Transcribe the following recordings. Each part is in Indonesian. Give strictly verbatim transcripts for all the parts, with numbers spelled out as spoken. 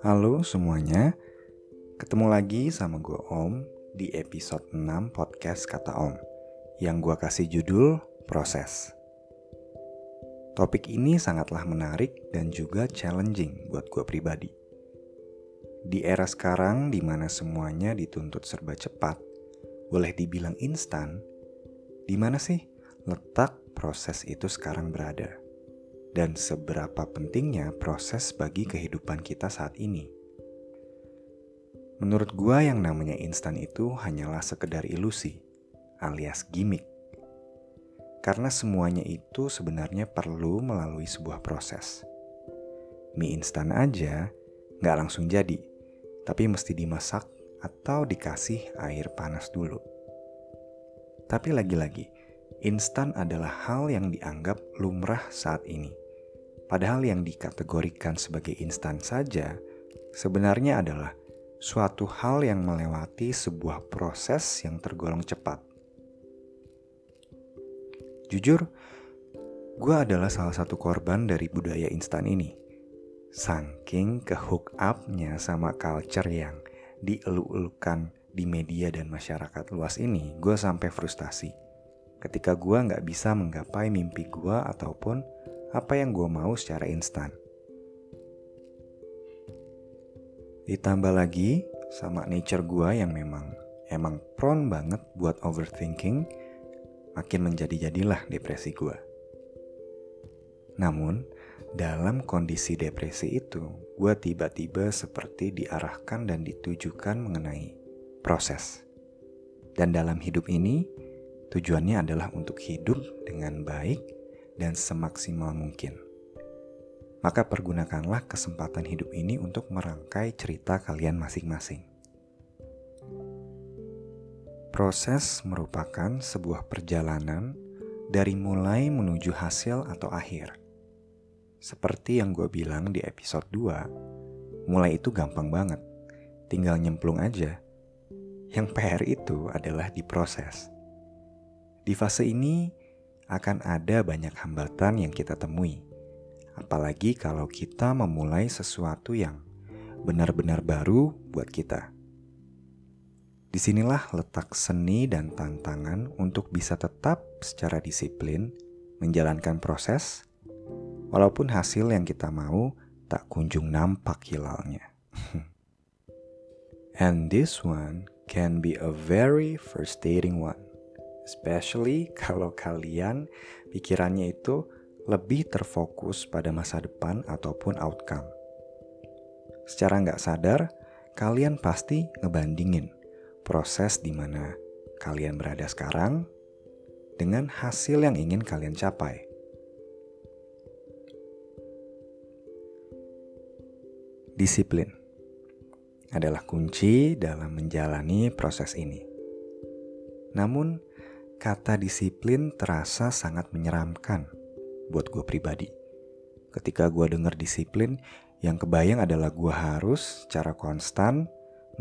Halo semuanya, ketemu lagi sama gue Om di episode enam podcast Kata Om yang gue kasih judul Proses. Topik ini sangatlah menarik dan juga challenging buat gue pribadi. Di era sekarang di mana semuanya dituntut serba cepat, boleh dibilang instan, di mana sih letak proses itu sekarang berada, dan seberapa pentingnya proses bagi kehidupan kita saat ini. Menurut gua yang namanya instan itu hanyalah sekedar ilusi, alias gimmick. Karena semuanya itu sebenarnya perlu melalui sebuah proses. Mie instan aja nggak langsung jadi, tapi mesti dimasak atau dikasih air panas dulu. Tapi lagi-lagi, instan adalah hal yang dianggap lumrah saat ini. Padahal yang dikategorikan sebagai instan saja sebenarnya adalah suatu hal yang melewati sebuah proses yang tergolong cepat. Jujur, gue adalah salah satu korban dari budaya instan ini. Saking ke-hook up-nya sama culture yang dieluk-elukan di media dan masyarakat luas ini, gue sampai frustasi. Ketika gue gak bisa menggapai mimpi gue ataupun apa yang gue mau secara instan. Ditambah lagi sama nature gue yang memang emang prone banget buat overthinking, makin menjadi-jadilah depresi gue. Namun, dalam kondisi depresi itu, gue tiba-tiba seperti diarahkan dan ditujukan mengenai proses. Dan dalam hidup ini, tujuannya adalah untuk hidup dengan baik dan semaksimal mungkin. Maka pergunakanlah kesempatan hidup ini untuk merangkai cerita kalian masing-masing. Proses merupakan sebuah perjalanan dari mulai menuju hasil atau akhir. Seperti yang gue bilang di episode dua, mulai itu gampang banget, tinggal nyemplung aja. Yang P R itu adalah diproses. Di fase ini akan ada banyak hambatan yang kita temui, apalagi kalau kita memulai sesuatu yang benar-benar baru buat kita. Disinilah letak seni dan tantangan untuk bisa tetap secara disiplin menjalankan proses, walaupun hasil yang kita mau tak kunjung nampak hilalnya. And this one can be a very frustrating one. Especially kalau kalian pikirannya itu lebih terfokus pada masa depan ataupun outcome. Secara nggak sadar, kalian pasti ngebandingin proses di mana kalian berada sekarang dengan hasil yang ingin kalian capai. Disiplin adalah kunci dalam menjalani proses ini. Namun, kata disiplin terasa sangat menyeramkan buat gue pribadi. Ketika gue dengar disiplin, yang kebayang adalah gue harus secara konstan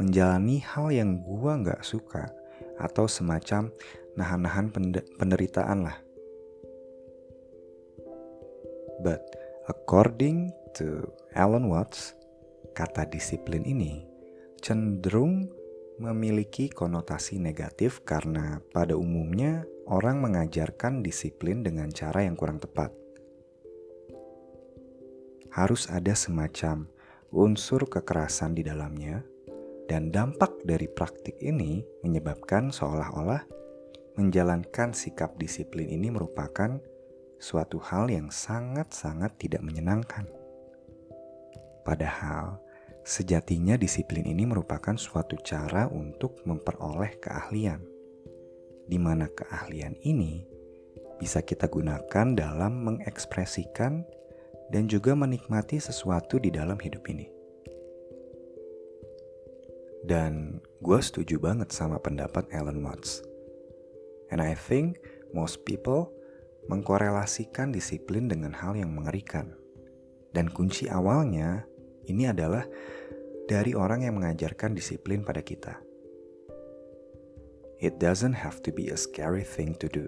menjalani hal yang gue gak suka atau semacam nahan-nahan penderitaan lah. But according to Alan Watts, kata disiplin ini cenderung memiliki konotasi negatif karena pada umumnya orang mengajarkan disiplin dengan cara yang kurang tepat. Harus ada semacam unsur kekerasan di dalamnya, dan dampak dari praktik ini menyebabkan seolah-olah menjalankan sikap disiplin ini merupakan suatu hal yang sangat-sangat tidak menyenangkan. Padahal, sejatinya disiplin ini merupakan suatu cara untuk memperoleh keahlian, di mana keahlian ini bisa kita gunakan dalam mengekspresikan dan juga menikmati sesuatu di dalam hidup ini. Dan gue setuju banget sama pendapat Alan Watts. And I think most people mengkorelasikan disiplin dengan hal yang mengerikan. Dan kunci awalnya ini adalah dari orang yang mengajarkan disiplin pada kita. It doesn't have to be a scary thing to do,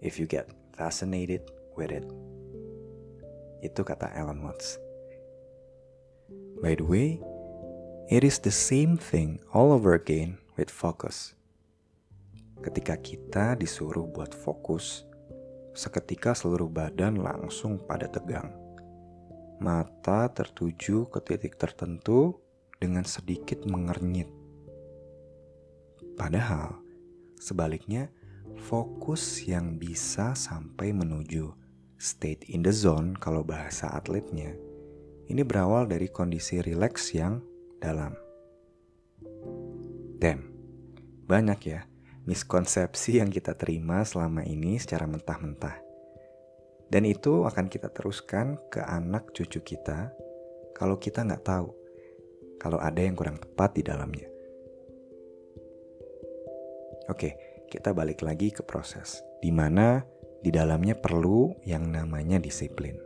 if you get resonated with it. Itu kata Alan Watts. By the way, it is the same thing all over again with focus. Ketika kita disuruh buat fokus, seketika seluruh badan langsung pada tegang. Mata tertuju ke titik tertentu dengan sedikit mengernyit. Padahal, sebaliknya, fokus yang bisa sampai menuju state in the zone kalau bahasa atletnya, ini berawal dari kondisi relax yang dalam. Damn, banyak ya miskonsepsi yang kita terima selama ini secara mentah-mentah. Dan itu akan kita teruskan ke anak cucu kita kalau kita nggak tahu kalau ada yang kurang tepat di dalamnya. Oke, kita balik lagi ke proses, di mana di dalamnya perlu yang namanya disiplin.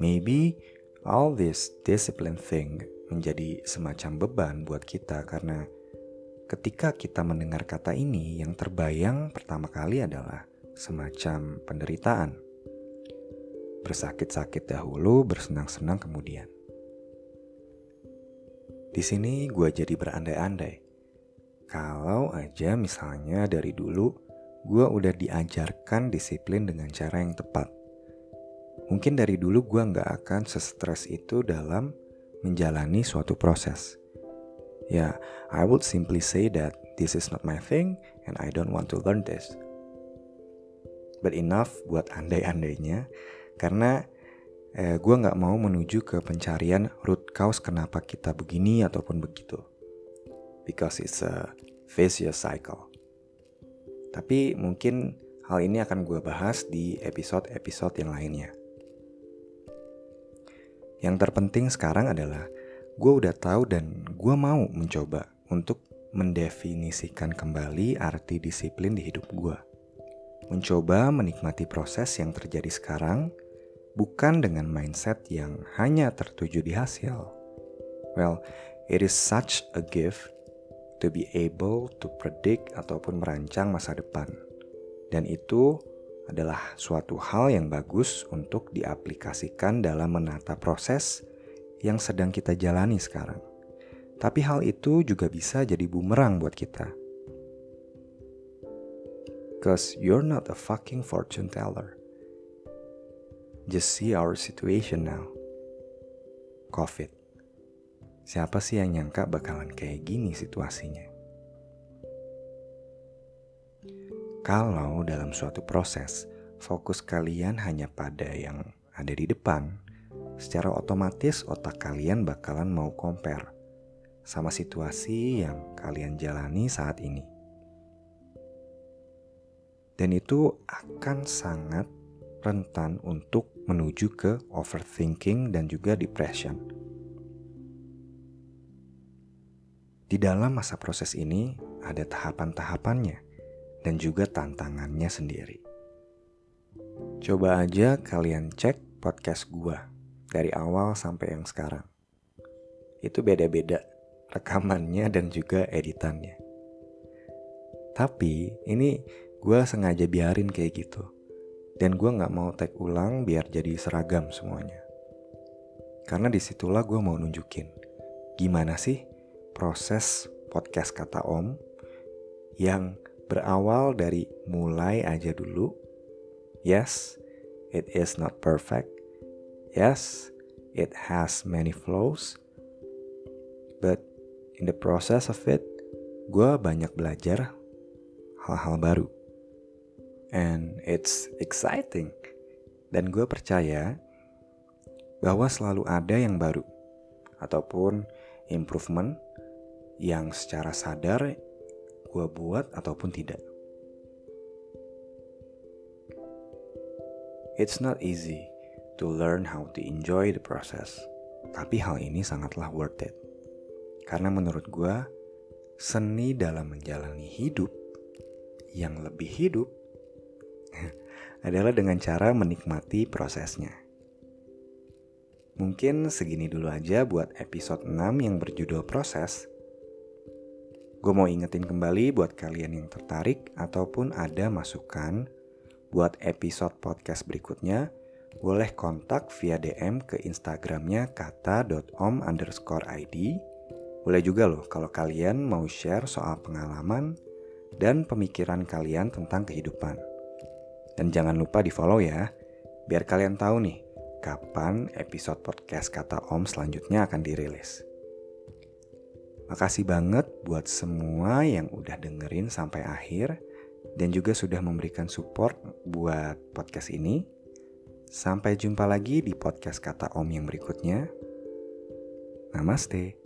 Maybe all this discipline thing menjadi semacam beban buat kita karena ketika kita mendengar kata ini, yang terbayang pertama kali adalah semacam penderitaan. Bersakit-sakit dahulu, bersenang-senang kemudian. Di sini gue jadi berandai-andai. Kalau aja misalnya dari dulu gue udah diajarkan disiplin dengan cara yang tepat. Mungkin dari dulu gue gak akan sestres itu dalam menjalani suatu proses. Ya, yeah, I would simply say that this is not my thing and I don't want to learn this. But enough buat andai-andainya, karena eh, gue gak mau menuju ke pencarian root cause kenapa kita begini ataupun begitu. Because it's a vicious cycle. Tapi mungkin hal ini akan gue bahas di episode-episode yang lainnya. Yang terpenting sekarang adalah gue udah tahu dan gue mau mencoba untuk mendefinisikan kembali arti disiplin di hidup gue. Mencoba menikmati proses yang terjadi sekarang, bukan dengan mindset yang hanya tertuju di hasil. Well, it is such a gift to be able to predict ataupun merancang masa depan. Dan itu adalah suatu hal yang bagus untuk diaplikasikan dalam menata proses yang sedang kita jalani sekarang. Tapi hal itu juga bisa jadi bumerang buat kita. Because you're not a fucking fortune teller. Just see our situation now. COVID. Siapa sih yang nyangka bakalan kayak gini situasinya? Kalau dalam suatu proses, fokus kalian hanya pada yang ada di depan, secara otomatis otak kalian bakalan mau compare sama situasi yang kalian jalani saat ini. Dan itu akan sangat rentan untuk menuju ke overthinking dan juga depression. Di dalam masa proses ini ada tahapan-tahapannya dan juga tantangannya sendiri. Coba aja kalian cek podcast gua dari awal sampai yang sekarang. Itu beda-beda rekamannya dan juga editannya. Tapi ini gue sengaja biarin kayak gitu. Dan gue gak mau take ulang biar jadi seragam semuanya. Karena disitulah gue mau nunjukin gimana sih proses podcast Kata Om yang berawal dari mulai aja dulu. Yes, it is not perfect. Yes, it has many flaws, but in the process of it, gue banyak belajar hal-hal baru. And it's exciting. Dan gue percaya bahwa selalu ada yang baru, ataupun improvement yang secara sadar gue buat ataupun tidak. It's not easy to learn how to enjoy the process. Tapi hal ini sangatlah worth it. Karena menurut gue, seni dalam menjalani hidup yang lebih hidup adalah dengan cara menikmati prosesnya. Mungkin segini dulu aja buat episode enam yang berjudul proses. Gue mau ingetin kembali buat kalian yang tertarik ataupun ada masukan Buat episode podcast berikutnya, boleh kontak via D M ke Instagramnya kata dot om underscore i d. Boleh juga loh kalau kalian mau share soal pengalaman dan pemikiran kalian tentang kehidupan. Dan jangan lupa di follow ya, biar kalian tahu nih kapan episode podcast Kata Om selanjutnya akan dirilis. Makasih banget buat semua yang udah dengerin sampai akhir dan juga sudah memberikan support buat podcast ini. Sampai jumpa lagi di podcast Kata Om yang berikutnya. Namaste.